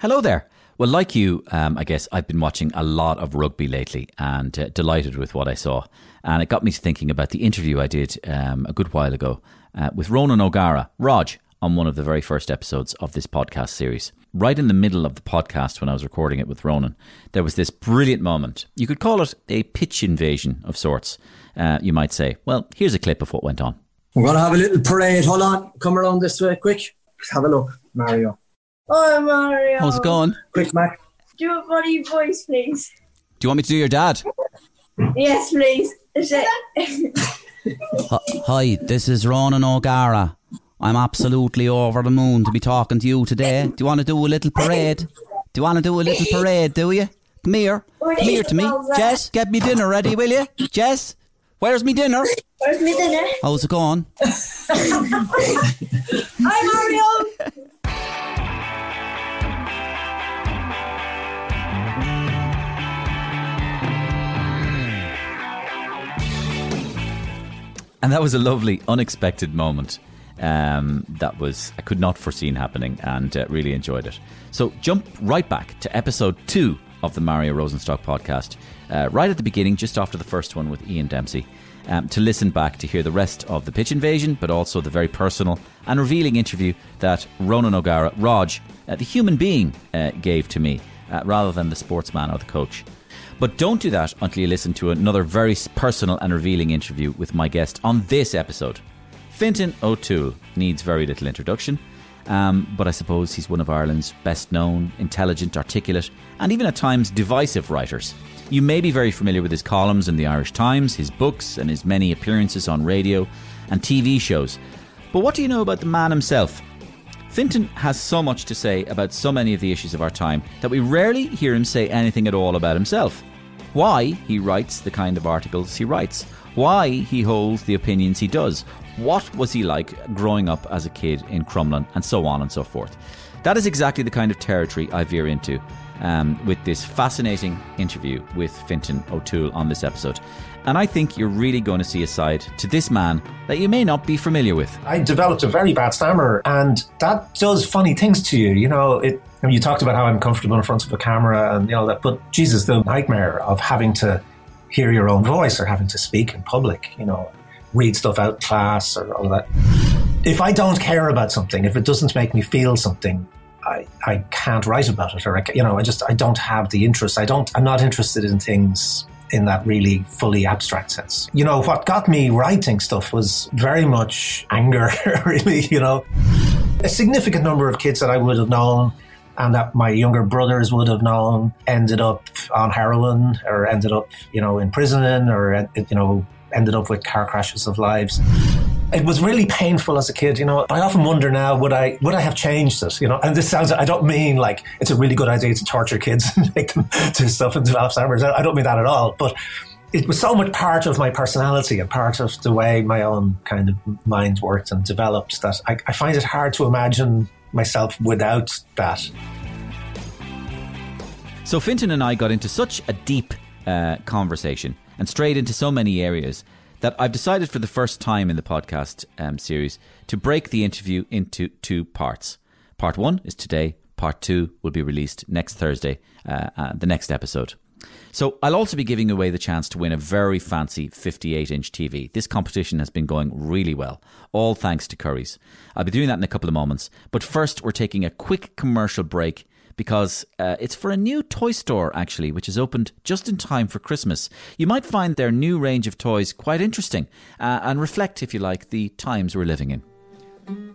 Hello there. Well, like you, I guess I've been watching a lot of rugby lately and delighted with what I saw. And it got me to thinking about the interview I did a good while ago with Ronan O'Gara, Rog, on one of the very first episodes of this podcast series. Right in the middle of the podcast when I was recording it with Ronan, there was this brilliant moment. You could call it a pitch invasion of sorts, you might say. Well, here's a clip of what went on. We're going to have a little parade. Hold on. Come around this way quick. Have a look, Mario. Oh, Mario. How's it going? Quick, Mac. Do a funny voice, please. Do you want me to do your dad? Yes, please. Hi, this is Ronan O'Gara. I'm absolutely over the moon to be talking to you today. Do you want to do a little parade? Do you want to do a little parade, do you? Come here. Come here to me. Jess, get me dinner ready, will you? Jess, where's me dinner? Where's me dinner? How's it going? Hi, Mario. And that was a lovely, unexpected moment that was I could not foreseen happening, and really enjoyed it. So jump right back to episode 2 of the Mario Rosenstock podcast, right at the beginning, just after the first one with Ian Dempsey, to listen back to hear the rest of the pitch invasion, but also the very personal and revealing interview that Ronan O'Gara, Rog, the human being, gave to me, rather than the sportsman or the coach. But don't do that until you listen to another very personal and revealing interview with my guest on this episode. Fintan O'Toole needs very little introduction, but I suppose he's one of Ireland's best known, intelligent, articulate, and even at times divisive writers. You may be very familiar with his columns in the Irish Times, his books, and his many appearances on radio and TV shows. But what do you know about the man himself? Fintan has so much to say about so many of the issues of our time that we rarely hear him say anything at all about himself. Why he writes the kind of articles he writes. Why he holds the opinions he does. What was he like growing up as a kid in Crumlin, and so on and so forth. That is exactly the kind of territory I veer into with this fascinating interview with Fintan O'Toole on this episode. And I think you're really going to see a side to this man that you may not be familiar with. I developed a very bad stammer, and that does funny things to you. You know, I mean, you talked about how I'm comfortable in front of a camera and, you know, that, but Jesus, the nightmare of having to hear your own voice or having to speak in public, you know, read stuff out in class or all that. If I don't care about something, if it doesn't make me feel something, I can't write about it, or, you know, I don't have the interest. I'm not interested in things in that really fully abstract sense. You know, what got me writing stuff was very much anger, really, you know. A significant number of kids that I would have known and that my younger brothers would have known ended up on heroin or ended up, you know, in prison or, you know, ended up with car crashes of lives. It was really painful as a kid, you know. I often wonder now, would I have changed it, you know? And this sounds, I don't mean like it's a really good idea to torture kids and make them do stuff and develop Alzheimer's. I don't mean that at all. But it was so much part of my personality and part of the way my own kind of mind worked and developed that I find it hard to imagine myself without that. So Fintan and I got into such a deep conversation and strayed into so many areas that I've decided for the first time in the podcast series to break the interview into two parts. Part 1 is today. Part 2 will be released next Thursday, the next episode. So I'll also be giving away the chance to win a very fancy 58-inch TV. This competition has been going really well, all thanks to Currys. I'll be doing that in a couple of moments. But first, we're taking a quick commercial break because it's for a new toy store, actually, which has opened just in time for Christmas. You might find their new range of toys quite interesting and reflect, if you like, the times we're living in.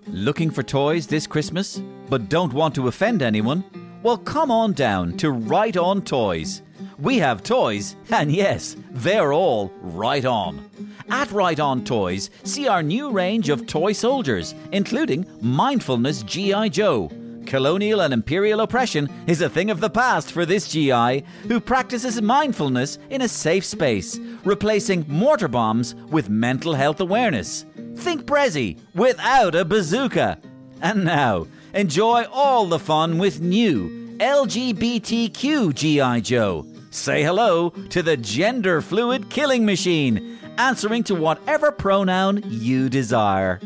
Looking for toys this Christmas, but don't want to offend anyone? Well, come on down to Right On Toys. We have toys, and yes, they're all right on. At Right On Toys, see our new range of toy soldiers, including Mindfulness G.I. Joe. Colonial and imperial oppression is a thing of the past for this GI who practices mindfulness in a safe space, replacing mortar bombs with mental health awareness. Think Brezzy without a bazooka. And now, enjoy all the fun with new LGBTQ GI Joe. Say hello to the gender fluid killing machine, answering to whatever pronoun you desire.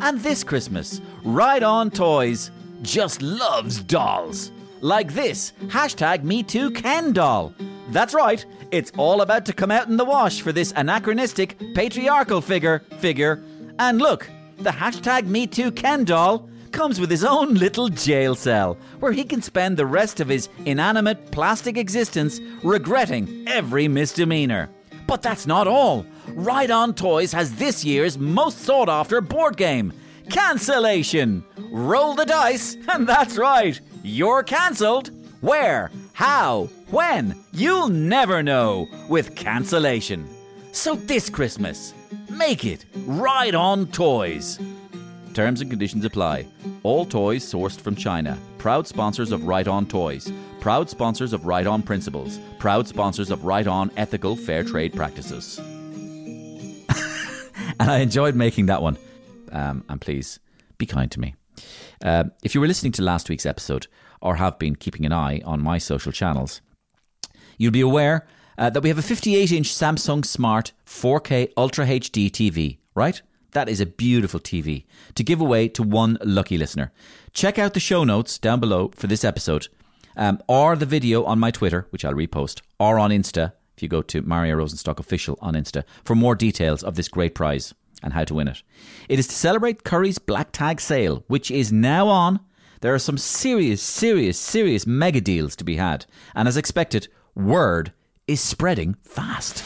And this Christmas, Right On Toys just loves dolls. Like this, #MeTooKen doll. That's right, it's all about to come out in the wash for this anachronistic patriarchal figure. And look, the #MeTooKen doll comes with his own little jail cell, where he can spend the rest of his inanimate plastic existence regretting every misdemeanor. But that's not all. Right On Toys has this year's most sought-after board game, Cancellation. Roll the dice, and that's right, you're cancelled. Where, how, when, you'll never know with Cancellation. So this Christmas, make it Right On Toys. Terms and conditions apply. All toys sourced from China. Proud sponsors of Right On Toys. Proud sponsors of Right On Principles. Proud sponsors of Right On Ethical Fair Trade Practices. And I enjoyed making that one. And please be kind to me. If you were listening to last week's episode or have been keeping an eye on my social channels, you'll be aware that we have a 58-inch Samsung Smart 4K Ultra HD TV, right? That is a beautiful TV to give away to one lucky listener. Check out the show notes down below for this episode, or the video on my Twitter, which I'll repost, or on Insta, if you go to Mario Rosenstock Official on Insta, for more details of this great prize and how to win it. It is to celebrate Currys' Black Tag sale, which is now on. There are some serious mega deals to be had. And as expected, word is spreading fast.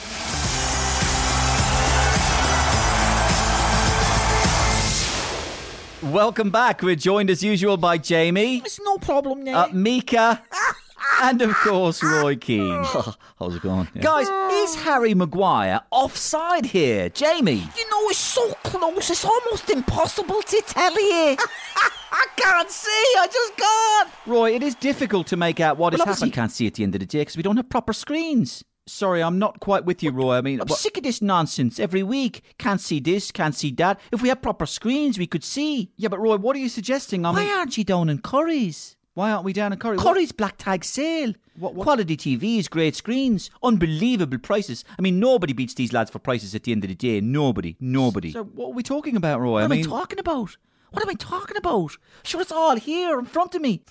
Welcome back. We're joined as usual by Jamie. It's no problem, Nick. Mika. And of course, Roy Keane. How's it going? Yeah. Guys, is Harry Maguire offside here? Jamie. You know, it's so close, it's almost impossible to tell here. I can't see, I just can't. Roy, it is difficult to make out what has happened. You can't see at the end of the day because we don't have proper screens. Sorry, I'm not quite with you, Roy. I mean, I'm sick of this nonsense every week. Can't see this, can't see that. If we had proper screens, we could see. Yeah, but Roy, what are you suggesting? Why aren't you down in Currys? Why aren't we down in Currys? Currys Black Tag sale. What? Quality TVs, great screens, unbelievable prices. I mean, nobody beats these lads for prices at the end of the day. Nobody. So what are we talking about, Roy? What am I talking about? Sure, it's all here in front of me.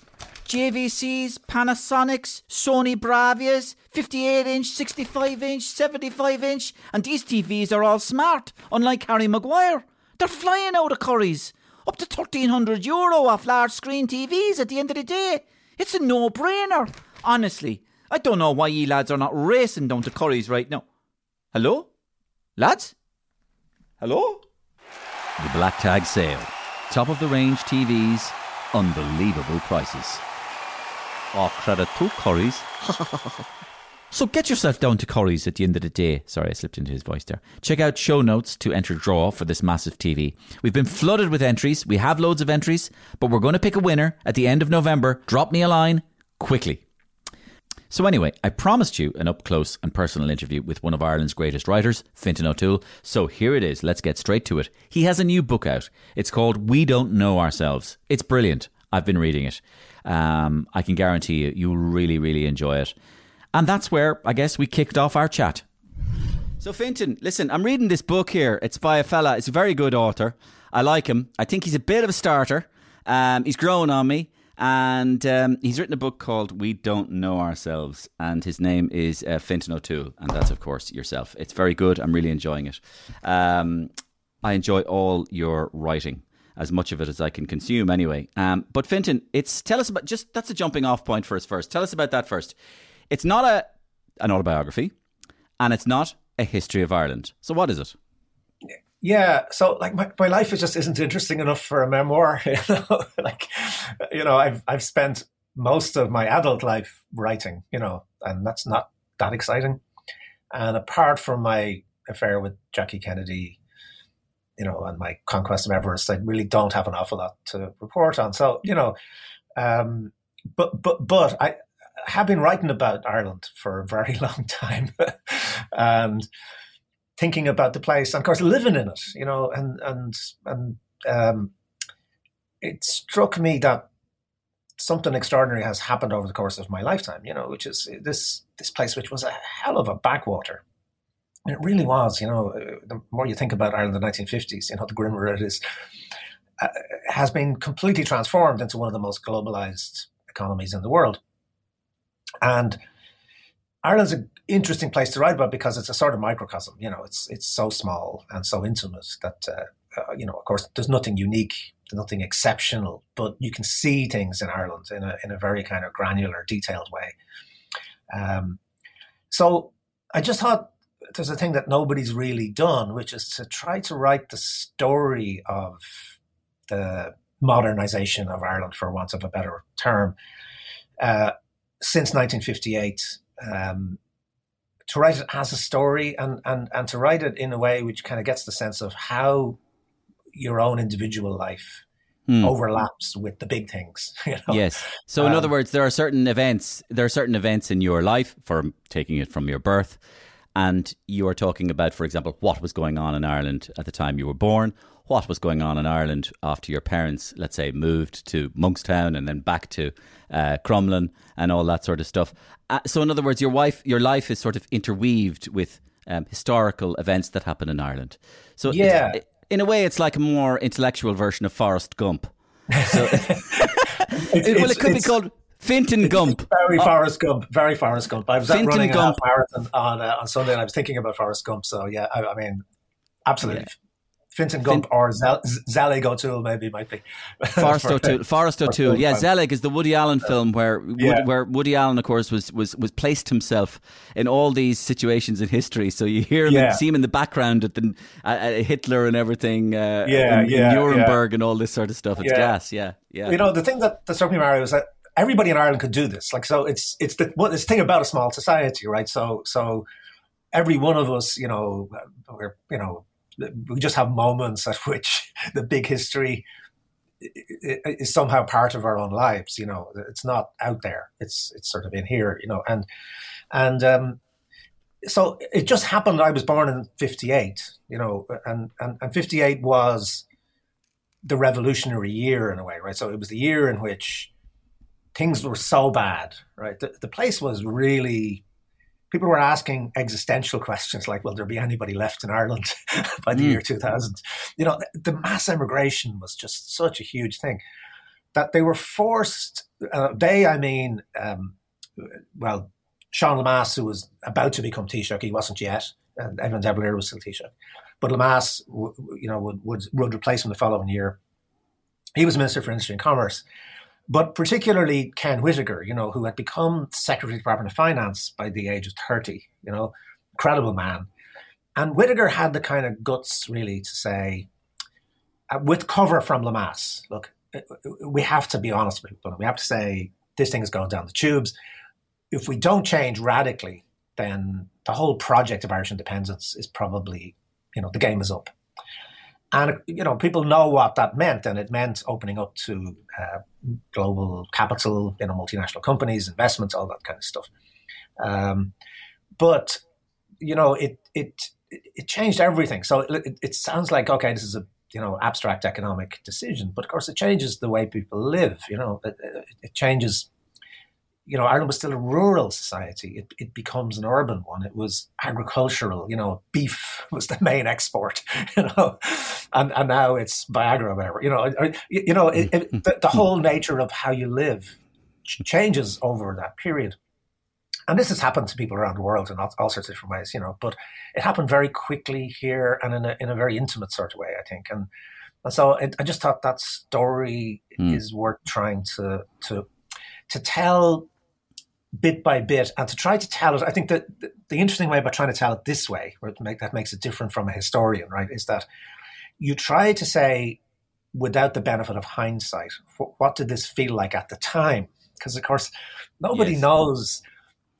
JVCs, Panasonics, Sony Bravias, 58-inch, 65-inch, 75-inch. And these TVs are all smart, unlike Harry Maguire. They're flying out of Currys. Up to €1,300 off large screen TVs at the end of the day. It's a no-brainer. Honestly, I don't know why ye lads are not racing down to Currys right now. Hello? Lads? Hello? The Black Tag sale. Top-of-the-range TVs, unbelievable prices. Oh, credit to Currys. So get yourself down to Currys at the end of the day. Sorry, I slipped into his voice there. Check out show notes to enter draw for this massive TV. We've been flooded with entries. We have loads of entries, but we're going to pick a winner at the end of November. Drop me a line quickly. So anyway, I promised you an up-close and personal interview with one of Ireland's greatest writers, Fintan O'Toole. So here it is. Let's get straight to it. He has a new book out. It's called We Don't Know Ourselves. It's brilliant. I've been reading it. I can guarantee you, you'll really, really enjoy it. And that's where, I guess, we kicked off our chat. So Fintan, listen, I'm reading this book here. It's by a fella. It's a very good author. I like him. I think he's a bit of a starter. He's grown on me. And he's written a book called We Don't Know Ourselves. And his name is Fintan O'Toole. And that's, of course, yourself. It's very good. I'm really enjoying it. I enjoy all your writing, as much of it as I can consume anyway. But Fintan, tell us about, just that's a jumping off point for us first. Tell us about that first. It's not an autobiography and it's not a history of Ireland. So what is it? Yeah, so like my life just isn't interesting enough for a memoir. You know? I've spent most of my adult life writing, and that's not that exciting. And apart from my affair with Jackie Kennedy, and my conquest of Everest, I really don't have an awful lot to report on. So, but I have been writing about Ireland for a very long time, and thinking about the place and, of course, living in it, and it struck me that something extraordinary has happened over the course of my lifetime, which is this place, which was a hell of a backwater. And it really was, the more you think about Ireland in the 1950s, the grimmer it is, has been completely transformed into one of the most globalized economies in the world. And Ireland's an interesting place to write about because it's a sort of microcosm. You know, it's so small and so intimate that, you know, of course, there's nothing unique, there's nothing exceptional, but you can see things in Ireland in a very kind of granular, detailed way. So I just thought there's a thing that nobody's really done, which is to try to write the story of the modernization of Ireland, for want of a better term, since 1958, to write it as a story and to write it in a way which kind of gets the sense of how your own individual life overlaps with the big things. You know? Yes. So in other words, there are certain events in your life, from taking it from your birth, and you are talking about, for example, what was going on in Ireland at the time you were born, what was going on in Ireland after your parents, let's say, moved to Monkstown and then back to Crumlin and all that sort of stuff. So in other words, your life is sort of interweaved with historical events that happen in Ireland. So yeah. In a way, it's like a more intellectual version of Forrest Gump. So, it could be called Fintan Gump. Very Forrest Gump. I was running a marathon on Sunday, and I was thinking about Forrest Gump. So yeah, I mean, absolutely. Yeah. Fintan Gump or Zelig O'Toole might be. Forrest O'Toole. Yeah, Zelig is the Woody Allen film where Woody Allen, of course, was placed himself in all these situations in history. So you hear him, see him in the background at the Hitler and everything, in Nuremberg and all this sort of stuff. It's gas, You know, the thing that struck me, Mario, was that everybody in Ireland could do this. Like, so it's the thing about a small society, right? So every one of us, you know, we're, you know, we just have moments at which the big history is somehow part of our own lives. You know, it's not out there; it's sort of in here. You know, and so it just happened. I was born in 58. You know, and 58 was the revolutionary year in a way, right? So it was the year in which things were so bad, right? The place was really. People were asking existential questions like, will there be anybody left in Ireland by the year 2000? You know, the mass emigration was just such a huge thing that they were forced, well, Sean Lemass, who was about to become Taoiseach, he wasn't yet, and Edmund de Valera was still Taoiseach, but Lemass, would replace him the following year. He was Minister for Industry and Commerce. But particularly Ken Whittaker, you know, who had become Secretary of the Department of Finance by the age of 30, you know, incredible man. And Whittaker had the kind of guts, really, to say, with cover from Lemass, look, we have to be honest with people. We have to say, this thing is going down the tubes. If we don't change radically, then the whole project of Irish independence is probably, you know, the game is up. And, you know, people know what that meant, and it meant opening up to global capital, you know, multinational companies, investments, all that kind of stuff. But, you know, it changed everything. So it sounds like, okay, this is a, you know, abstract economic decision, but of course it changes the way people live, you know, it changes, you know, Ireland was still a rural society. It becomes an urban one. It was agricultural, you know, beef was the main export, you know, and now it's Viagra or whatever, you know. The whole nature of how you live changes over that period. And this has happened to people around the world in all sorts of different ways, you know, but it happened very quickly here and in a very intimate sort of way, I think. And so I just thought that story is worth trying to tell bit by bit, and to try to tell it. I think that the interesting way about trying to tell it this way, that makes it different from a historian, right, is that you try to say, without the benefit of hindsight, what did this feel like at the time? Because, of course, nobody knows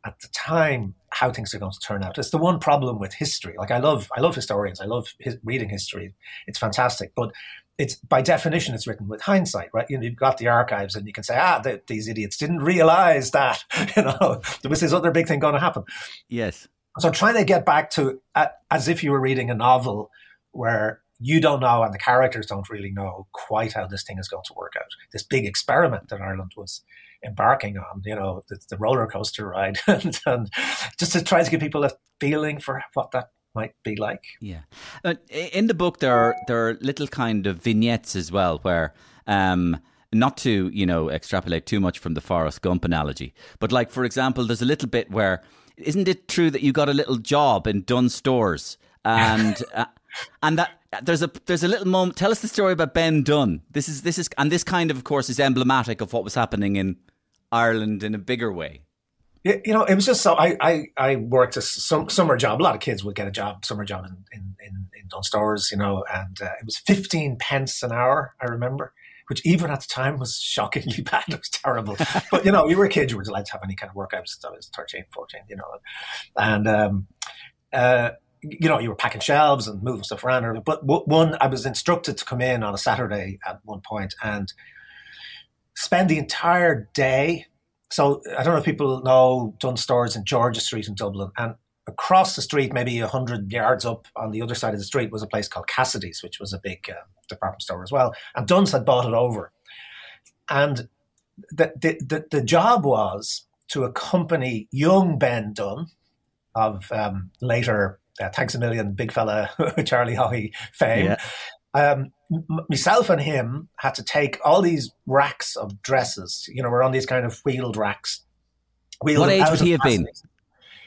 at the time how things are going to turn out. It's the one problem with history. Like, I love historians. I love reading history. It's fantastic. But it's, by definition, it's written with hindsight, right? You know, you've got the archives and you can say, these idiots didn't realize that, you know, there was this other big thing going to happen. Yes. So trying to get back to as if you were reading a novel where you don't know and the characters don't really know quite how this thing is going to work out. This big experiment that Ireland was embarking on, you know, the roller coaster ride, and just to try to give people a feeling for what that might be like. Yeah. In the book, there are little kind of vignettes as well where not to, you know, extrapolate too much from the Forrest Gump analogy, but like, for example, there's a little bit where, isn't it true that you got a little job in Dunn stores and that there's a little moment. Tell us the story about Ben Dunne. This is, and this kind of course, is emblematic of what was happening in Ireland in a bigger way. You know, it was just so I worked a summer job. A lot of kids would get a job, summer job in Dunn stores, you know, and it was 15 pence an hour, I remember, which even at the time was shockingly bad. It was terrible. But, you know, you were a kid, you were allowed to have any kind of work. I was 13, 14, you know, and you know, you were packing shelves and moving stuff around. But one, I was instructed to come in on a Saturday at one point and spend the entire day. So I don't know if people know Dunn stores in George Street in Dublin, and across the street, maybe 100 yards up on the other side of the street, was a place called Cassidy's, which was a big department store as well. And Dunn's had bought it over. And the job was to accompany young Ben Dunne of later... Thanks a million, big fella, Charlie Haughey fame. Yeah. Myself and him had to take all these racks of dresses. You know, we're on these kind of wheeled racks. What age would he have been?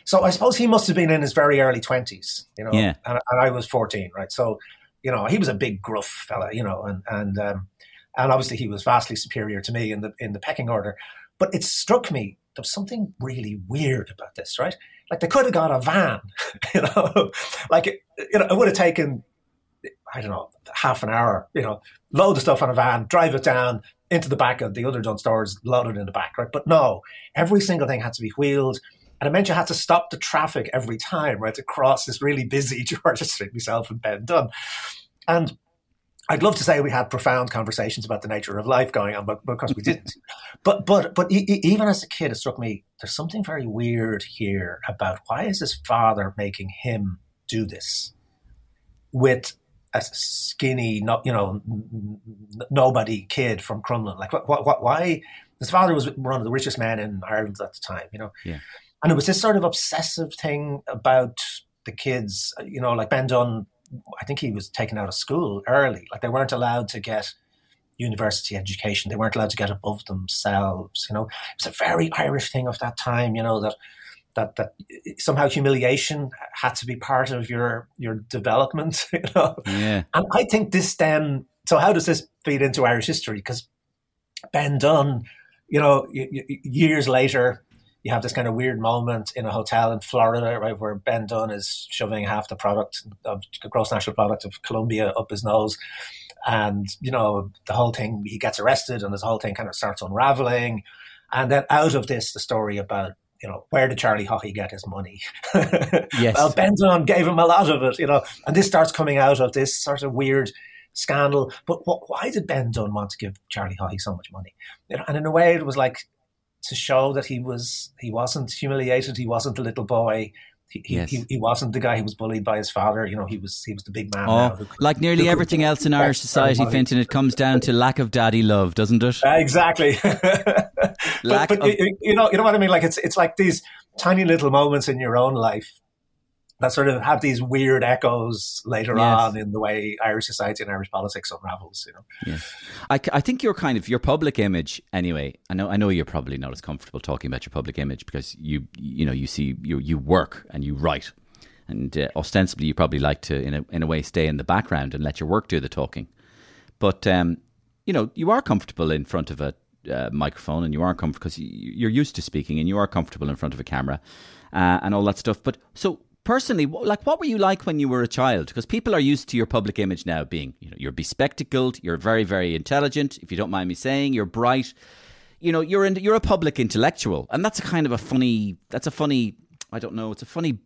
So I suppose he must have been in his very early 20s, you know, yeah. And I was 14, right? So, you know, he was a big gruff fella, you know, and obviously he was vastly superior to me in the pecking order. But it struck me, there was something really weird about this, right? Like they could have got a van, you know, like, you know, it would have taken, I don't know, half an hour, you know, load the stuff on a van, drive it down into the back of the other Dunn stores, load it in the back, right? But no, every single thing had to be wheeled. And it meant you had to stop the traffic every time, right, to cross this really busy George Street, myself and Ben Dunne. And I'd love to say we had profound conversations about the nature of life going on, but of course we didn't. But even as a kid, it struck me, there's something very weird here about why is his father making him do this with a skinny, nobody kid from Crumlin? Like, what, why? His father was one of the richest men in Ireland at the time, you know. Yeah. And it was this sort of obsessive thing about the kids, you know, like Ben Dunne, I think he was taken out of school early. Like they weren't allowed to get university education. They weren't allowed to get above themselves. You know, it's a very Irish thing of that time. You know that somehow humiliation had to be part of your development. You know, yeah. And I think this then. So how does this feed into Irish history? Because Ben Dunne, you know, years later. You have this kind of weird moment in a hotel in Florida, right, where Ben Dunne is shoving half the product of gross national product of Colombia up his nose. And, you know, the whole thing, he gets arrested and this whole thing kind of starts unraveling. And then out of this, the story about, you know, where did Charlie Haughey get his money? Yes. Well, Ben Dunne gave him a lot of it, you know, and this starts coming out of this sort of weird scandal. But why did Ben Dunne want to give Charlie Haughey so much money? You know, and in a way it was like, to show that he wasn't humiliated, he wasn't the little boy, he wasn't the guy who was bullied by his father. You know, he was the big man. Oh, now like nearly everything else in Irish society, Fintan, it comes down to lack of daddy love, doesn't it? Exactly. You know what I mean. Like it's like these tiny little moments in your own life that sort of have these weird echoes later on in the way Irish society and Irish politics unravels, you know. Yes. I think your public image anyway. I know you're probably not as comfortable talking about your public image because you work and you write, and ostensibly you probably like to in a way stay in the background and let your work do the talking. But you know, you are comfortable in front of a microphone, and you are comfortable because you're used to speaking, and you are comfortable in front of a camera and all that stuff. But so. Personally, like, what were you like when you were a child? Because people are used to your public image now being, you know, you're bespectacled, you're very, very intelligent, if you don't mind me saying, you're bright, you know, you're a public intellectual. And that's a kind of it's a funny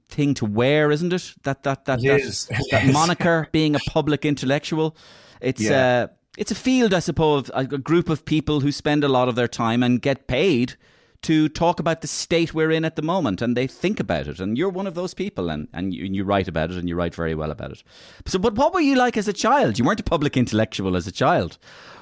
thing to wear, isn't it? That moniker, being a public intellectual. It's a field, I suppose, a group of people who spend a lot of their time and get paid to talk about the state we're in at the moment, and they think about it, and you're one of those people, and you write about it, and you write very well about it. So, but what were you like as a child? You weren't a public intellectual as a child.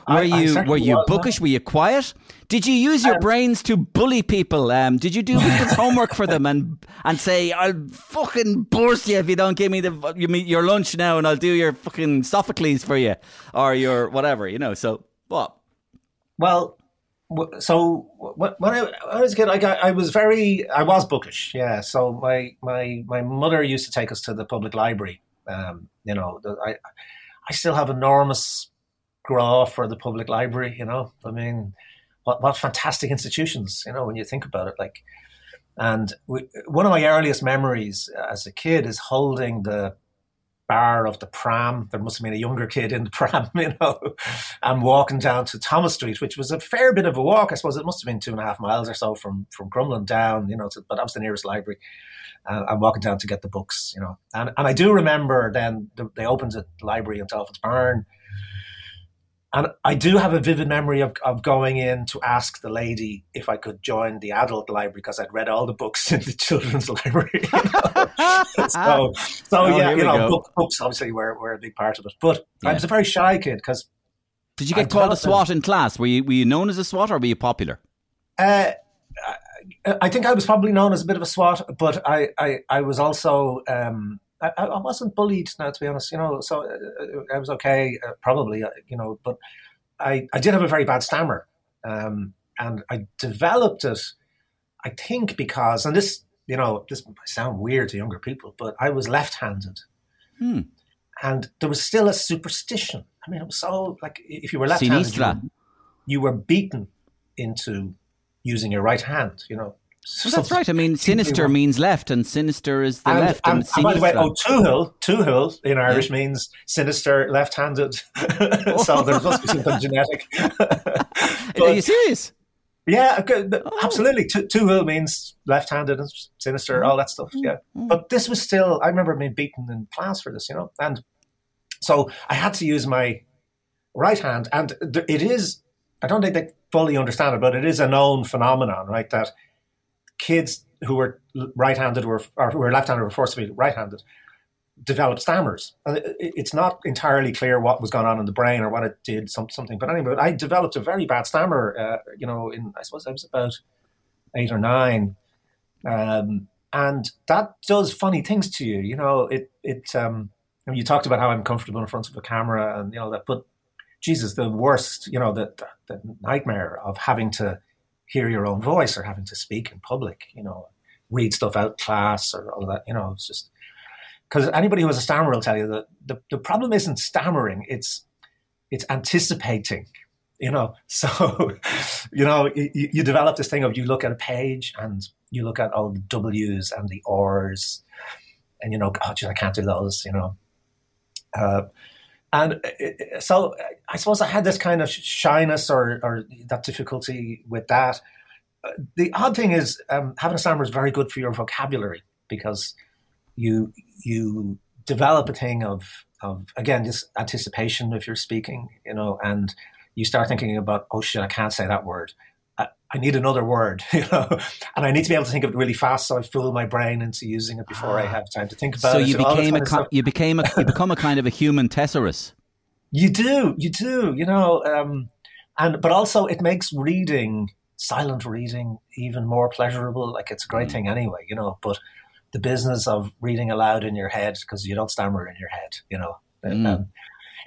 Were you bookish? Were you quiet? Did you use your brains to bully people? Did you do homework for them and say, I'll fucking burst you if you don't give me your lunch now, and I'll do your fucking Sophocles for you, or your whatever, you know, so what? Well, so when I was a kid, I was bookish. Yeah. So my mother used to take us to the public library. I still have enormous graw for the public library. You know, I mean, what fantastic institutions. You know, when you think about it, like. And one of my earliest memories as a kid is holding the bar of the pram. There must have been a younger kid in the pram, you know, and walking down to Thomas Street, which was a fair bit of a walk. I suppose it must have been 2.5 miles or so from Crumlin down, you know, but that was the nearest library. I'm walking down to get the books, you know. And I do remember then they opened a library in Dolphin's Barn. And I do have a vivid memory of going in to ask the lady if I could join the adult library because I'd read all the books in the children's library. You know? Books obviously were a big part of it. But yeah. I was a very shy kid because... Did you get called a SWAT in class? Were you known as a SWAT or were you popular? I think I was probably known as a bit of a SWAT, but I was also... I wasn't bullied now, to be honest, you know, so I was okay, probably, you know, but I did have a very bad stammer. And I developed it, I think, because, and this, you know, this might sound weird to younger people, but I was left-handed. Hmm. And there was still a superstition. I mean, it was so, like, if you were left-handed, you were beaten into using your right hand, you know. So that's right. I mean, sinister means left, and sinister is the left. And by the way, Tuhil in Irish means sinister, left-handed. So there must be something genetic. But, are you serious? Yeah, absolutely. Tuhil means left-handed and sinister, all that stuff. Yeah, but this was still. I remember being beaten in class for this, you know, and so I had to use my right hand, and it is. I don't think they fully understand it, but it is a known phenomenon, right? That kids who were right-handed or who were left-handed were forced to be right-handed developed stammers. And it's not entirely clear what was going on in the brain or what it did, something. But anyway, I developed a very bad stammer, you know, I suppose I was about 8 or 9. And that does funny things to you. You know, I mean, you talked about how I'm comfortable in front of a camera and, you know, that, but Jesus, the worst, you know, the nightmare of having to hear your own voice or having to speak in public, you know, read stuff out class or all that, you know, it's just because anybody who has a stammer will tell you that the problem isn't stammering, it's anticipating, you know, so, you know, you develop this thing of you look at a page and you look at all the W's and the R's and, you know, God, I can't do those, you know. And so I suppose I had this kind of shyness or that difficulty with that. The odd thing is having a stammer is very good for your vocabulary because you develop a thing of again, this anticipation if you're speaking, you know, and you start thinking about, oh, shit, I can't say that word. I need another word, you know, and I need to be able to think of it really fast. So I fool my brain into using it before I have time to think about it. So you become a kind of a human thesaurus. You do, you know, but also it makes reading, silent reading, even more pleasurable. Like it's a great thing anyway, you know. But the business of reading aloud in your head because you don't stammer in your head, you know.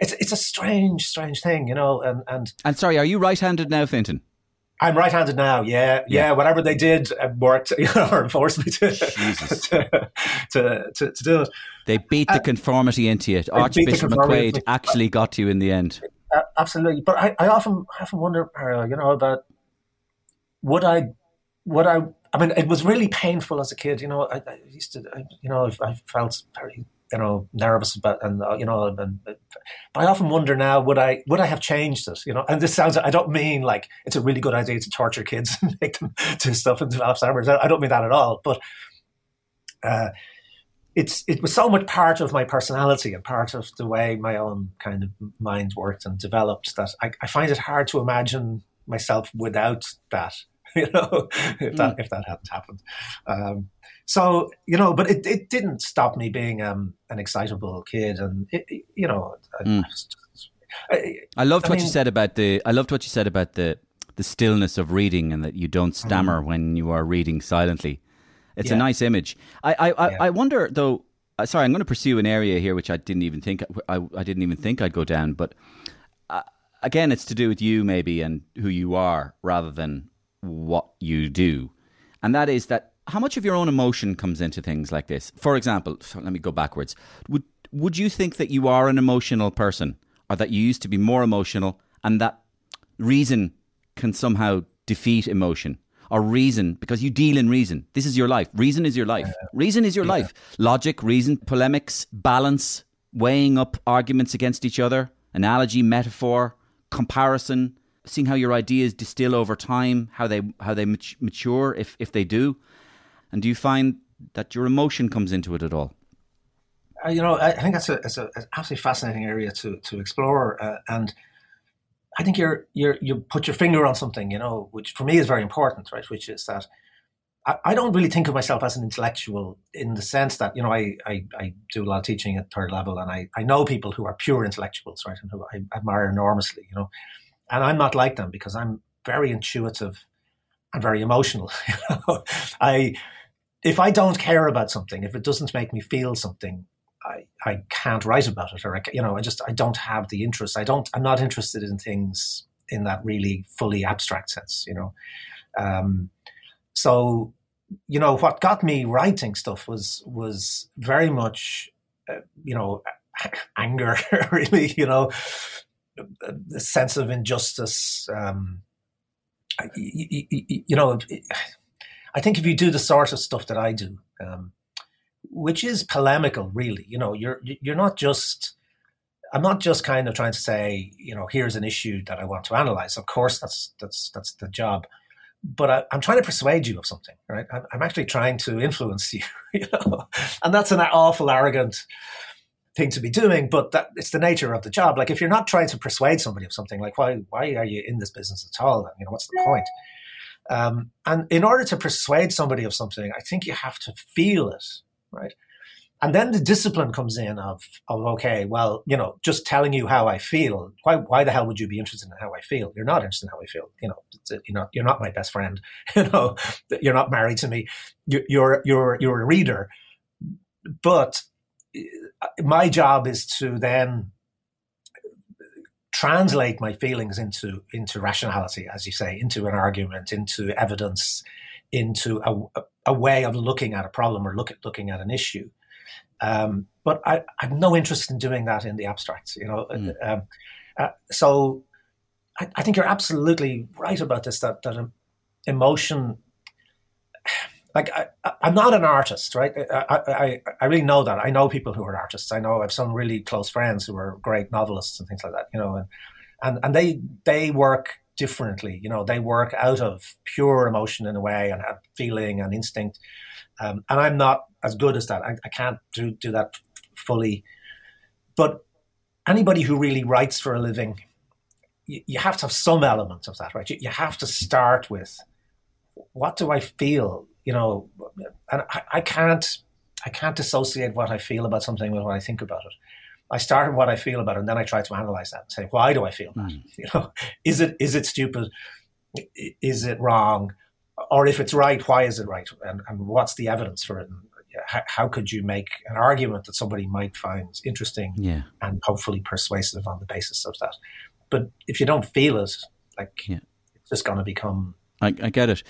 It's a strange thing, you know. And sorry, are you right-handed now, Fintan? I'm right-handed now. Yeah. Whatever they did worked, you know, or forced me to do it. They beat the conformity into it. Archbishop McQuaid actually got you in the end. Absolutely, but I often wonder, you know, about would I? I mean, it was really painful as a kid. You know, I used to, you know, I felt very, you know, nervous about, and you know, but I often wonder now, would I have changed it? You know, and this sounds, I don't mean like it's a really good idea to torture kids and make them do stuff and develop stammers. I don't mean that at all. But it was so much part of my personality and part of the way my own kind of mind worked and developed that I find it hard to imagine myself without that. You know, if that hadn't happened. So, you know, but it didn't stop me being an excitable kid. And, you know, I loved what you said about the stillness of reading and that you don't stammer when you are reading silently. It's a nice image. I wonder, though, sorry, I'm going to pursue an area here, which I didn't even think I'd go down, but again, it's to do with you maybe and who you are rather than what you do. And that is that how much of your own emotion comes into things like this? For example, let me go backwards. Would you think that you are an emotional person, or that you used to be more emotional, and that reason can somehow defeat emotion? Or reason, because you deal in reason. This is your life. Reason is your life. Reason is your life. Logic, reason, polemics, balance, weighing up arguments against each other, analogy, metaphor, comparison, seeing how your ideas distill over time, how they mature, if they do. And do you find that your emotion comes into it at all? I think that's an absolutely fascinating area to explore. And I think you put your finger on something, which for me is very important, right? Which is that I don't really think of myself as an intellectual in the sense that, I do a lot of teaching at third level, and I know people who are pure intellectuals, right? And who I admire enormously, and I'm not like them because I'm very intuitive and very emotional. If I don't care about something, if it doesn't make me feel something, I can't write about it, or I don't have the interest. I'm not interested in things in that really fully abstract sense, So, what got me writing stuff was very much, anger, really, the sense of injustice. I think if you do the sort of stuff that I do, which is polemical, really, you're not just, I'm not just kind of trying to say, here's an issue that I want to analyze. Of course, that's the job. But I'm trying to persuade you of something, right? I'm actually trying to influence you, and that's an awful arrogant thing to be doing, but it's the nature of the job. Like, if you're not trying to persuade somebody of something, like, why are you in this business at all? What's the point? And in order to persuade somebody of something, I think you have to feel it, right? And then the discipline comes in of okay, well, just telling you how I feel. Why the hell would you be interested in how I feel? You're not interested in how I feel. You're not my best friend. You're not married to me. You're a reader. But my job is to then translate my feelings into rationality, as you say, into an argument, into evidence, into a way of looking at a problem or looking at an issue. But I've no interest in doing that in the abstract, So I think you're absolutely right about this, that emotion, like I'm not an artist, right? I really know that. I know people who are artists. I have some really close friends who are great novelists and things like that, and they work differently, they work out of pure emotion in a way and have feeling and instinct. And I'm not as good as that. I can't do that fully. But anybody who really writes for a living, you have to have some element of that, right? You have to start with, what do I feel? And I can't dissociate what I feel about something with what I think about it. I start with what I feel about it, and then I try to analyze that and say, why do I feel that? Is it stupid? Is it wrong? Or if it's right, why is it right? And what's the evidence for it? How could you make an argument that somebody might find interesting and hopefully persuasive on the basis of that? But if you don't feel it, it's just going to become... I get it.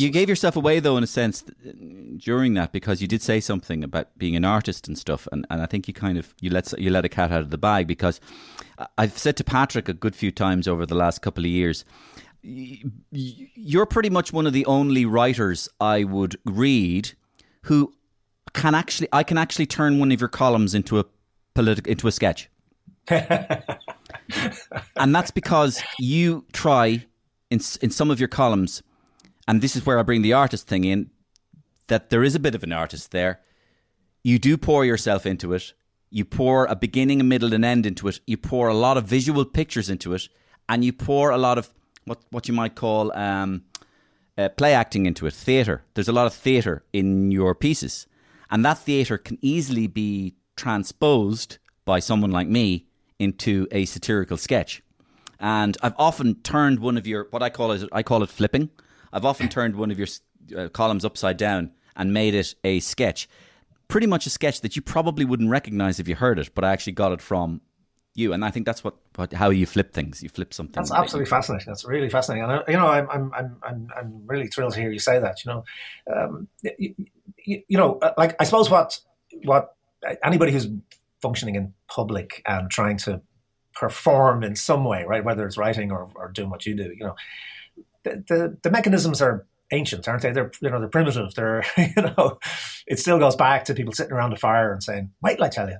You gave yourself away, though, in a sense, during that, because you did say something about being an artist and stuff, and I think you kind of you let a cat out of the bag, because I've said to Patrick a good few times over the last couple of years, you're pretty much one of the only writers I would read who can actually turn one of your columns into a sketch. And that's because you try in some of your columns, and this is where I bring the artist thing in, that there is a bit of an artist there. You do pour yourself into it. You pour a beginning, a middle, and end into it. You pour a lot of visual pictures into it, and you pour a lot of what you might call play acting into it, theatre. There's a lot of theatre in your pieces. And that theatre can easily be transposed by someone like me into a satirical sketch. And I've often turned one of your, I call it flipping. I've often turned one of your columns upside down and made it a sketch. Pretty much a sketch that you probably wouldn't recognise if you heard it, but I actually got it from you. And I think that's what how you flip things. You flip something. That's absolutely fascinating. That's really fascinating. And I'm really thrilled to hear you say that. Like I suppose what anybody who's functioning in public and trying to perform in some way, right? Whether it's writing or doing what you do, the mechanisms are ancient, aren't they? They're primitive. It still goes back to people sitting around a fire and saying, "Wait till I tell you,"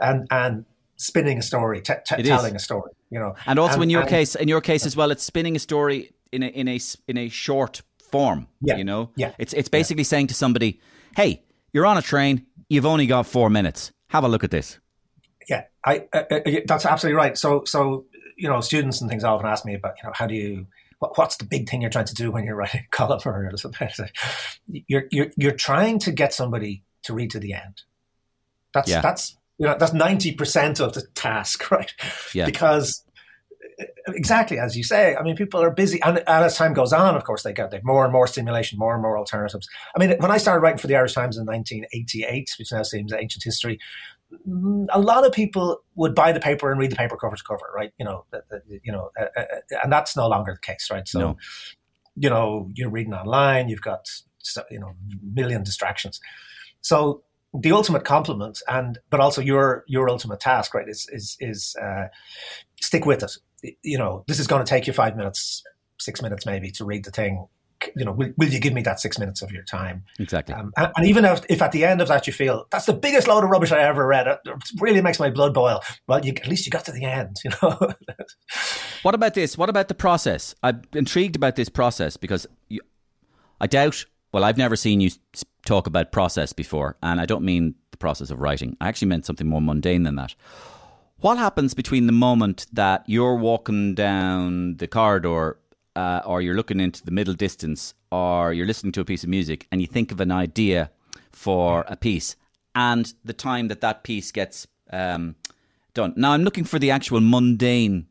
and spinning a story, telling a story, And also in your case as well, it's spinning a story in a short form. Yeah, yeah. It's basically saying to somebody, "Hey, you're on a train. You've only got 4 minutes. Have a look at this." Yeah, that's absolutely right. So students and things often ask me about how do you. What's the big thing you're trying to do when you're writing a column or something? You're trying to get somebody to read to the end. That's 90% of the task, right? Yeah. Because exactly as you say, I mean, people are busy, and as time goes on, of course, they have more and more stimulation, more and more alternatives. I mean, when I started writing for the Irish Times in 1988, which now seems ancient history, a lot of people would buy the paper and read the paper cover to cover, right? And that's no longer the case, right? So, no. You're reading online, you've got, million distractions. So the ultimate compliment, but also your ultimate task, right, is stick with it. This is going to take you 5 minutes, 6 minutes maybe to read the thing. Will you give me that 6 minutes of your time? Exactly. And even if at the end of that you feel, that's the biggest load of rubbish I ever read, it really makes my blood boil. Well, at least you got to the end, What about this? What about the process? I'm intrigued about this process because I've never seen you talk about process before. And I don't mean the process of writing. I actually meant something more mundane than that. What happens between the moment that you're walking down the corridor or you're looking into the middle distance, or you're listening to a piece of music and you think of an idea for a piece, and the time that piece gets done. Now, I'm looking for the actual mundane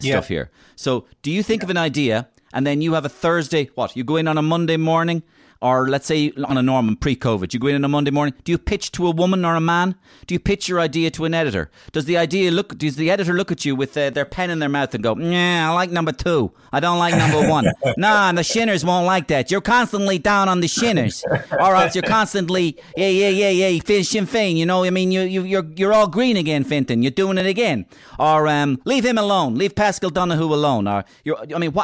stuff here. So do you think of an idea, and then you have a Thursday, you go in on a Monday morning, or let's say on a normal pre-COVID, you go in on a Monday morning, do you pitch to a woman or a man? Do you pitch your idea to an editor? Does the editor look at you with their pen in their mouth and go, "Nah, I like number two. I don't like number one." "Nah, the shinners won't like that. You're constantly down on the shinners." Or else you're constantly, Sinn Féin, you're all green again, Fintan. You're doing it again. Or leave him alone. Leave Pascal Donohoe alone. Or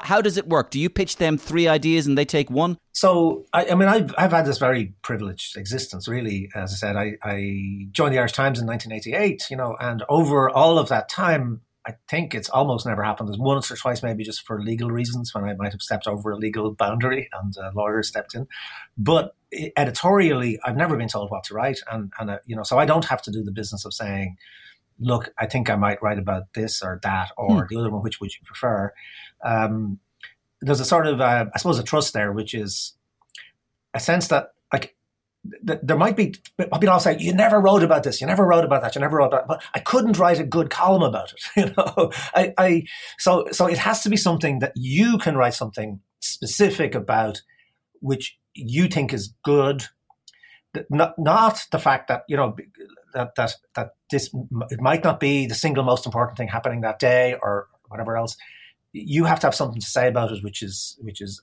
how does it work? Do you pitch them 3 ideas and they take 1? So, I've had this very privileged existence, really. As I said, I joined the Irish Times in 1988, and over all of that time, I think it's almost never happened. There's once or twice, maybe just for legal reasons, when I might have stepped over a legal boundary and a lawyer stepped in. But editorially, I've never been told what to write. So I don't have to do the business of saying, "Look, I think I might write about this or that or the other one, which would you prefer?" There's a sort of, I suppose, a trust there, which is a sense that, like, there might be people all say, "You never wrote about this, you never wrote about that, you never wrote about that." But I couldn't write a good column about it, So it has to be something that you can write something specific about, which you think is good, not the fact that that this it might not be the single most important thing happening that day or whatever else. You have to have something to say about it, which is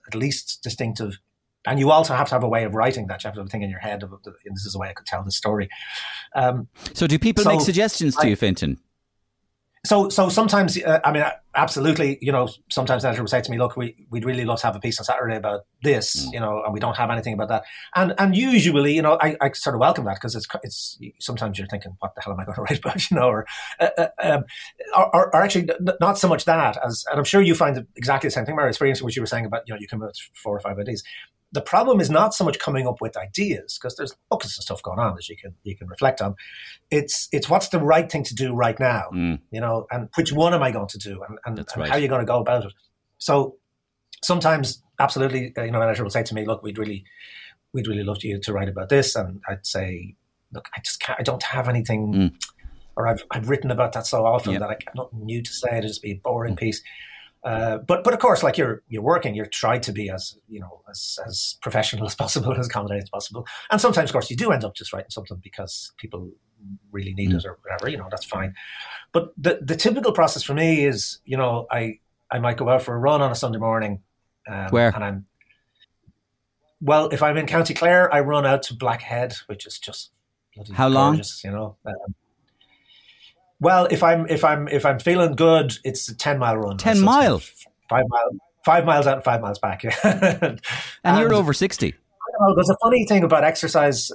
at least distinctive, and you also have to have a way of writing that. You have to have a thing in your head of this is a way I could tell this story. So, do people make suggestions to you, Fintan? So sometimes, absolutely. Sometimes an editor would say to me, "Look, we'd really love to have a piece on Saturday about this, and we don't have anything about that." And usually, I sort of welcome that because it's sometimes you're thinking, "What the hell am I going to write about?" Or actually, not so much that as, and I'm sure you find exactly the same thing, Mario. It's very interesting what you were saying about you come up with 4 or 5 ideas. The problem is not so much coming up with ideas because there's buckets of stuff going on that you can reflect on. It's what's the right thing to do right now, and which one am I going to do, and right. How are you going to go about it? So sometimes, absolutely, an editor will say to me, "Look, we'd really love you to write about this," and I'd say, "Look, I don't have anything, or I've written about that so often that I'm not new to say it'd just be a boring piece." But of course, like you're working, you're trying to be as professional as possible, as accommodating as possible. And sometimes, of course, you do end up just writing something because people really need it or whatever, you know, that's fine. But the typical process for me is, you know, I might go out for a run on a Sunday morning. Where? And I'm, well, if I'm in County Clare, I run out to Blackhead, which is just bloody gorgeous, long? You know. Well, if I'm feeling good, it's a 10-mile run. 10 miles? So 5 miles out and 5 miles back. and you're over 60. I don't know, there's a funny thing about exercise.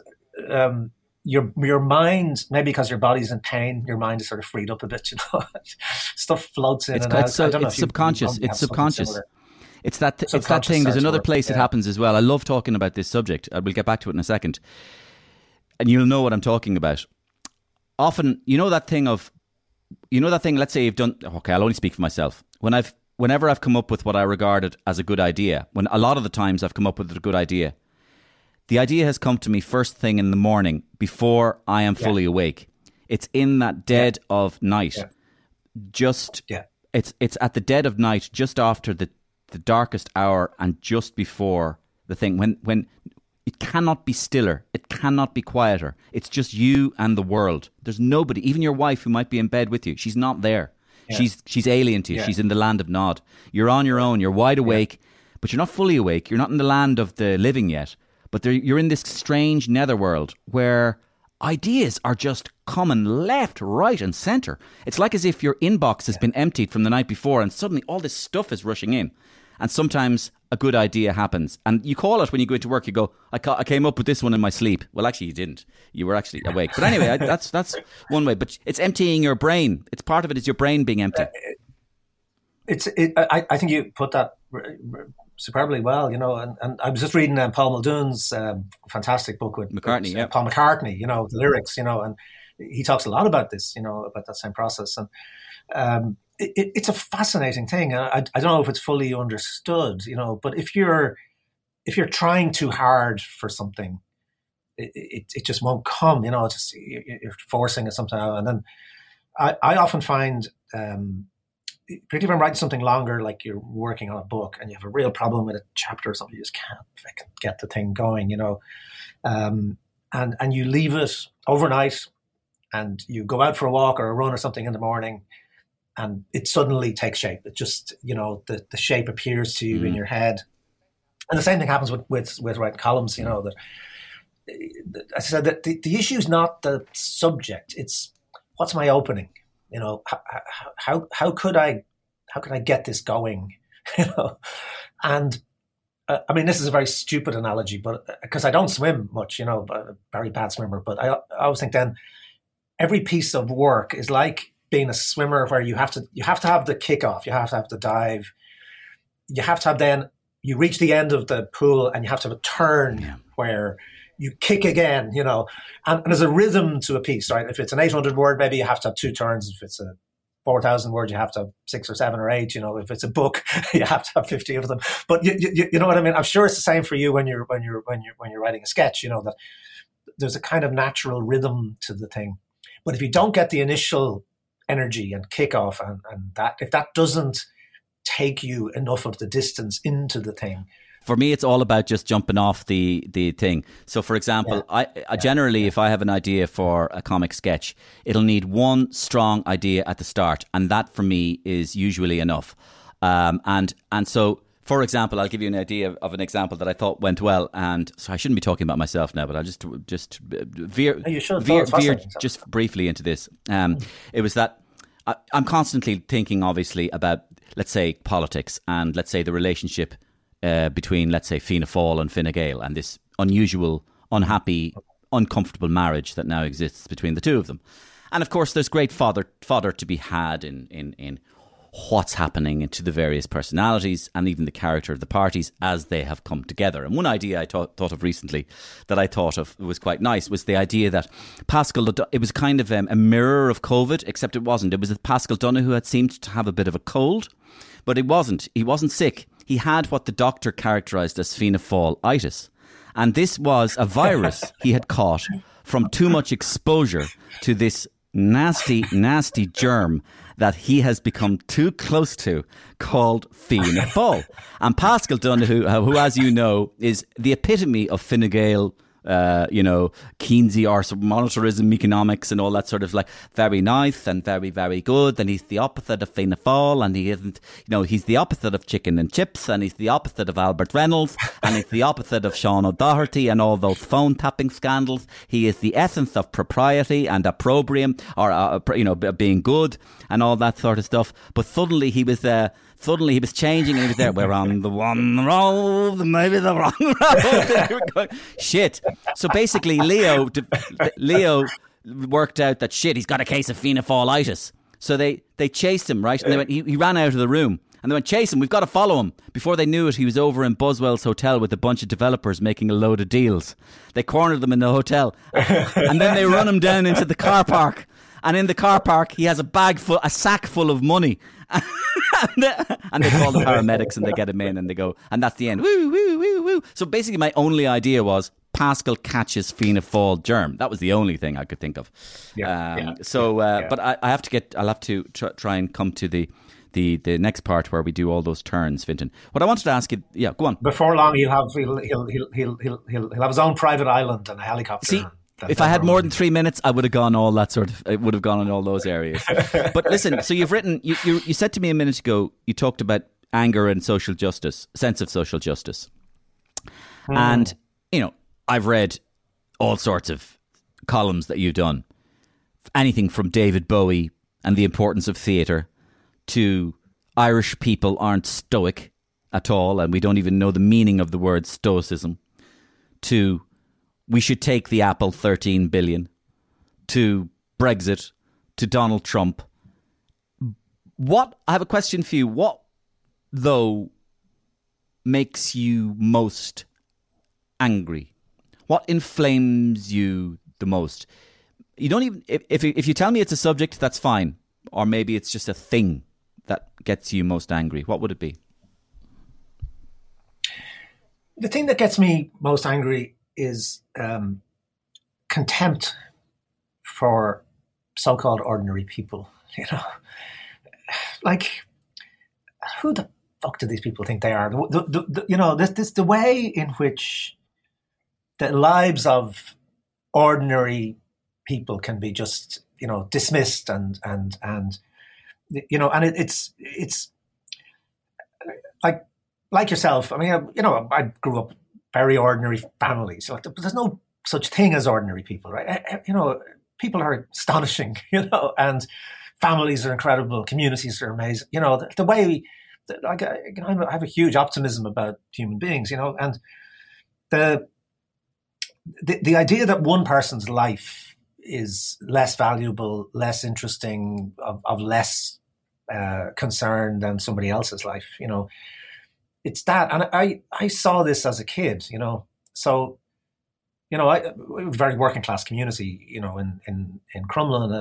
Your mind, maybe because your body's in pain, your mind is sort of freed up a bit, you know. Stuff floats in and out. So, it's subconscious. It's subconscious. It's that thing. There's another place it happens as well. I love talking about this subject. I will get back to it in a second. And you'll know what I'm talking about. Often, you know that thing, let's say you've done, okay, I'll only speak for myself. Whenever I've come up with what I regarded as a good idea, when a lot of the times I've come up with a good idea, the idea has come to me first thing in the morning before I am fully awake. It's in that dead of night. Yeah. It's at the dead of night, just after the darkest hour and just before the thing. When it cannot be stiller, it cannot be quieter. It's just you and the world. There's nobody, even your wife who might be in bed with you. She's not there. Yeah. She's alien to you. Yeah. She's in the land of Nod. You're on your own. You're wide awake, but you're not fully awake. You're not in the land of the living yet. But you're in this strange netherworld where ideas are just coming left, right and centre. It's like as if your inbox has been emptied from the night before and suddenly all this stuff is rushing in. And sometimes a good idea happens. And you call it when you go into work, you go, I came up with this one in my sleep. Well, actually, you didn't. You were actually awake. But anyway, that's one way. But it's emptying your brain. It's part of it is your brain being empty. I think you put that superbly well, you know, and I was just reading Paul Muldoon's fantastic book with McCartney, Paul McCartney, you know, the lyrics, you know, and he talks a lot about this, you know, about that same process. And it's a fascinating thing. I don't know if it's fully understood, you know, but if you're trying too hard for something, it just won't come, you know, it's just you're forcing it somehow. And then I often find, particularly if I'm writing something longer, like you're working on a book and you have a real problem with a chapter or something, you just can't get the thing going, you know, and you leave it overnight and you go out for a walk or a run or something in the morning and it suddenly takes shape. It just, you know, the shape appears to you in your head. And the same thing happens with writing columns, you know, that I said that the issue is not the subject, it's what's my opening. You know, how could I get this going? You know, and I mean, this is a very stupid analogy, but because I don't swim much, you know, I'm a very bad swimmer. But I always think then every piece of work is like being a swimmer, where you have to have the kickoff, you have to have the dive, you have to have then you reach the end of the pool and you have to have a turn where you kick again, you know, and there's a rhythm to a piece, right? If it's an 800 word, maybe you have to have two turns. If it's a 4,000 word, you have to have 6 or 7 or 8, you know. If it's a book, you have to have 50 of them. But you know what I mean? I'm sure it's the same for you when you're writing a sketch, you know, that there's a kind of natural rhythm to the thing. But if you don't get the initial energy and kickoff and that, if that doesn't take you enough of the distance into the thing, for me, it's all about just jumping off the thing. So, for example, I generally, if I have an idea for a comic sketch, it'll need one strong idea at the start. And that, for me, is usually enough. And so, for example, I'll give you an idea of an example that I thought went well. And so I shouldn't be talking about myself now, but I'll just veer just briefly into this. It was that I'm constantly thinking, obviously, about, let's say, politics and, let's say, the relationship between, let's say, Fianna Fáil and Fine Gael, and this unusual, unhappy, uncomfortable marriage that now exists between the two of them. And of course, there's great fodder to be had in what's happening to the various personalities and even the character of the parties as they have come together. And one idea I thought of recently that I thought of was quite nice was the idea that Pascal, it was kind of a mirror of COVID, except it wasn't. It was that Pascal Donohoe had seemed to have a bit of a cold, but it wasn't. He wasn't sick. He had what the doctor characterised as Fianna Fáil-itis. And this was a virus he had caught from too much exposure to this nasty, nasty germ that he has become too close to called Fianna Fáil. And Pascal Donohoe, who, as you know, is the epitome of Fine Gael you know, Keynesy or monetarism, economics and all that sort of like very nice and very, very good. And he's the opposite of Fianna Fáil, and he isn't, you know, he's the opposite of chicken and chips, and he's the opposite of Albert Reynolds, and he's the opposite of Sean O'Doherty and all those phone tapping scandals. He is the essence of propriety and opprobrium, or, you know, being good and all that sort of stuff. But suddenly he was there. Suddenly he was changing, and he was there. We're on the one road, maybe the wrong road. Shit. So basically, Leo worked out that shit. He's got a case of Fianna Fáilitis. So they chased him, right? And they went. He ran out of the room, and they went, chase him. We've got to follow him. Before they knew it, he was over in Boswell's hotel with a bunch of developers making a load of deals. They cornered them in the hotel, and then they run him down into the car park. And in the car park, he has a sack full of money. And they call the paramedics and they get him in and they go, and that's the end. Woo, woo, woo, woo. So basically my only idea was Pascal catches Fianna Fáil germ. That was the only thing I could think of. But I'll have to try and come to the next part where we do all those turns, Fintan. What I wanted to ask you, yeah, go on. Before long, he'll have his own private island and a helicopter. See, if I had more than 3 minutes, I would have gone all that sort of. It would have gone in all those areas. But listen, so you've written. You said to me a minute ago. You talked about anger and social justice, sense of social justice, and you know I've read all sorts of columns that you've done, anything from David Bowie and the importance of theatre to Irish people aren't stoic at all, and we don't even know the meaning of the word stoicism. To we should take the apple, 13 billion, to Brexit, to Donald Trump. What, I have a question for you. What, though, makes you most angry? What inflames you the most? You don't even, if you tell me it's a subject, that's fine. Or maybe it's just a thing that gets you most angry. What would it be? The thing that gets me most angry is contempt for so-called ordinary people. You know, like, who the fuck do these people think they are? You know, the way in which the lives of ordinary people can be just, you know, dismissed and you know, and it's like yourself. I mean, you know, I grew up very ordinary families. Like, there's no such thing as ordinary people, right? You know, people are astonishing, you know, and families are incredible, communities are amazing. You know, the way we, like, you know, I have a huge optimism about human beings, you know, and the idea that one person's life is less valuable, less interesting, of less concern than somebody else's life, you know. It's that, and I saw this as a kid, you know. So, you know, I was a very working class community, you know, in Crumlin,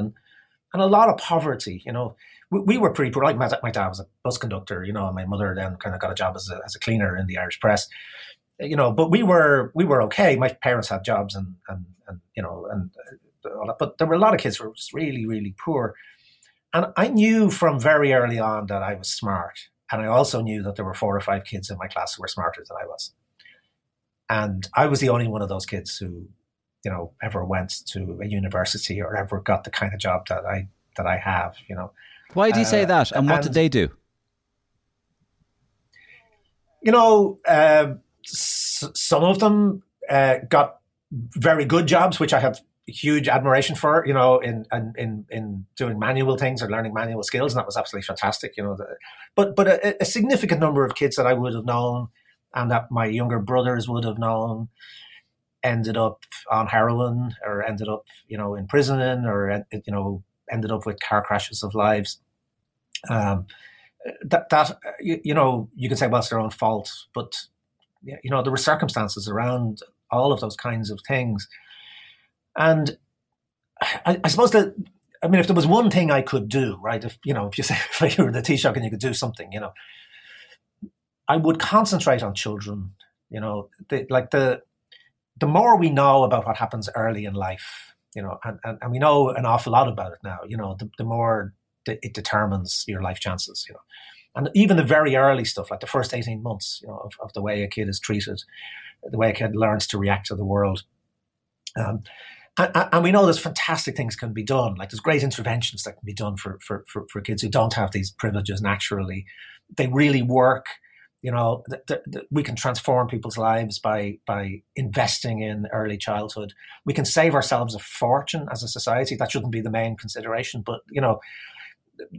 and a lot of poverty, you know. We were pretty poor. Like my dad was a bus conductor, you know, and my mother then kind of got a job as a cleaner in the Irish Press, you know. But we were okay. My parents had jobs, and you know, and all that. But there were a lot of kids who were just really, really poor, and I knew from very early on that I was smart. And I also knew that there were 4 or 5 kids in my class who were smarter than I was. And I was the only one of those kids who, you know, ever went to a university or ever got the kind of job that I have, you know. Why do you say that? And what did they do? You know, some of them got very good jobs, which I have huge admiration for, you know, in doing manual things or learning manual skills, and that was absolutely fantastic, you know. But a significant number of kids that I would have known and that my younger brothers would have known ended up on heroin or ended up, you know, in prison or, you know, ended up with car crashes of lives. You know, you can say, well, it's their own fault, but, you know, there were circumstances around all of those kinds of things. And I suppose that, I mean, if there was one thing I could do, right, if, you know, if you were the Taoiseach and you could do something, you know, I would concentrate on children, you know, the more we know about what happens early in life, you know, and we know an awful lot about it now, you know, the more it determines your life chances, you know. And even the very early stuff, like the first 18 months, you know, of the way a kid is treated, the way a kid learns to react to the world, And we know there's fantastic things can be done. Like there's great interventions that can be done for kids who don't have these privileges naturally. They really work. You know, we can transform people's lives by investing in early childhood. We can save ourselves a fortune as a society. That shouldn't be the main consideration. But, you know,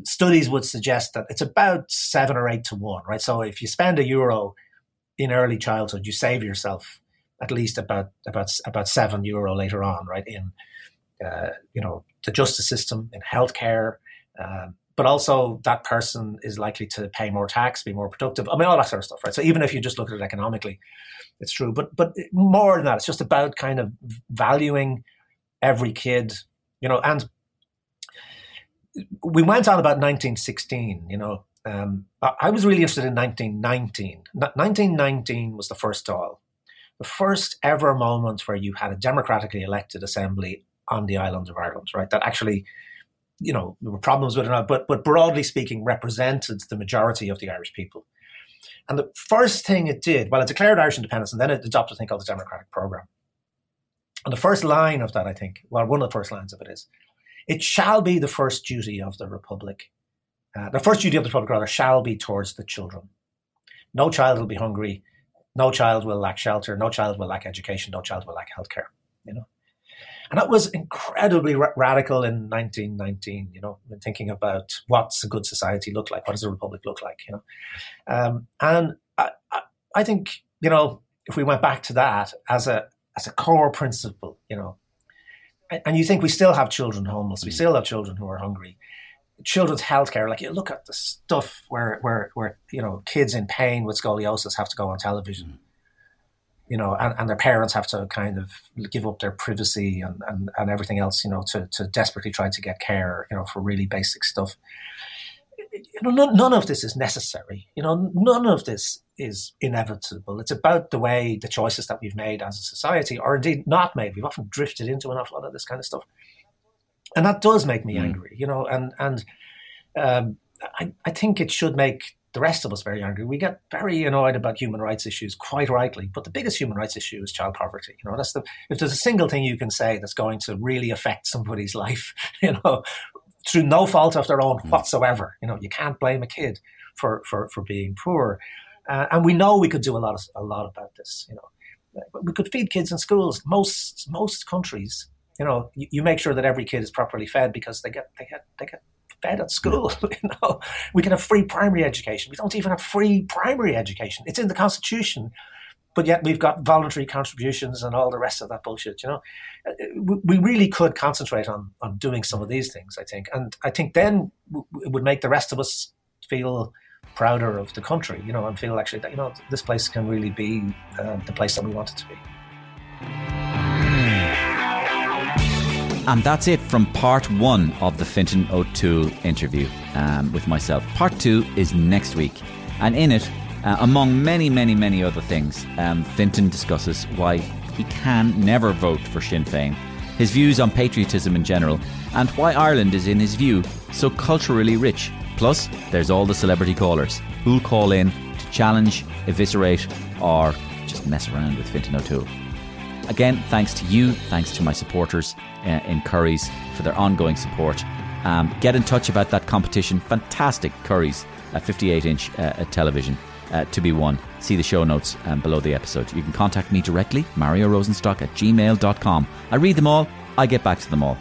studies would suggest that it's about 7 or 8 to 1, right? So if you spend €1 in early childhood, you save yourself at least about €7 later on, right? In, you know, the justice system, in healthcare, but also that person is likely to pay more tax, be more productive. I mean, all that sort of stuff, right? So even if you just look at it economically, it's true. But more than that, it's just about kind of valuing every kid, you know. And we went on about 1916, you know. I was really interested in 1919. 1919 was the first Dáil, the first ever moment where you had a democratically elected assembly on the island of Ireland, right? That actually... you know, there were problems with it, but broadly speaking, represented the majority of the Irish people. And the first thing it did, well, it declared Irish independence, and then it adopted a thing called the Democratic Programme. And the first line of that, I think, well, one of the first lines of it is, it shall be the first duty of the Republic. The first duty of the Republic, rather, shall be towards the children. No child will be hungry. No child will lack shelter. No child will lack education. No child will lack healthcare, you know. And that was incredibly radical in 1919, you know, when thinking about what's a good society look like, what does a republic look like, you know. And I think, you know, if we went back to that as a core principle, you know, and you think we still have children homeless, we still have children who are hungry, children's healthcare, like you look at the stuff where you know, kids in pain with scoliosis have to go on television. Mm. You know, and their parents have to kind of give up their privacy and everything else, you know, to desperately try to get care, you know, for really basic stuff. You know, none of this is necessary. You know, none of this is inevitable. It's about the way the choices that we've made as a society, or indeed not made. We've often drifted into an awful lot of this kind of stuff. And that does make me angry, you know, and I think it should make the rest of us very angry. We get very annoyed about human rights issues, quite rightly. But the biggest human rights issue is child poverty. You know, that's if there's a single thing you can say that's going to really affect somebody's life, you know, through no fault of their own whatsoever. You know, you can't blame a kid for being poor. And we know we could do a lot about this. You know, we could feed kids in schools. Most countries, you know, you make sure that every kid is properly fed because they get fed at school, you know. We can have free primary education. We don't even have free primary education. It's in the Constitution, but yet we've got voluntary contributions and all the rest of that bullshit, you know. We really could concentrate on doing some of these things, I think. And I think then it would make the rest of us feel prouder of the country, you know, and feel actually that, you know, this place can really be the place that we want it to be. And that's it from part 1 of the Fintan O'Toole interview with myself. Part 2 is next week. And in it, among many, many, many other things, Fintan discusses why he can never vote for Sinn Féin, his views on patriotism in general, and why Ireland is, in his view, so culturally rich. Plus, there's all the celebrity callers who'll call in to challenge, eviscerate, or just mess around with Fintan O'Toole. Again, thanks to you, thanks to my supporters in Currys for their ongoing support. Get in touch about that competition. Fantastic Currys, a 58-inch television to be won. See the show notes below the episode. You can contact me directly, MarioRosenstock@gmail.com. I read them all, I get back to them all.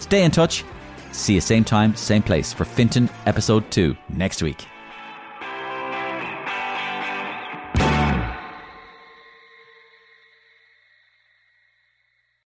Stay in touch. See you same time, same place for Fintan episode 2 next week.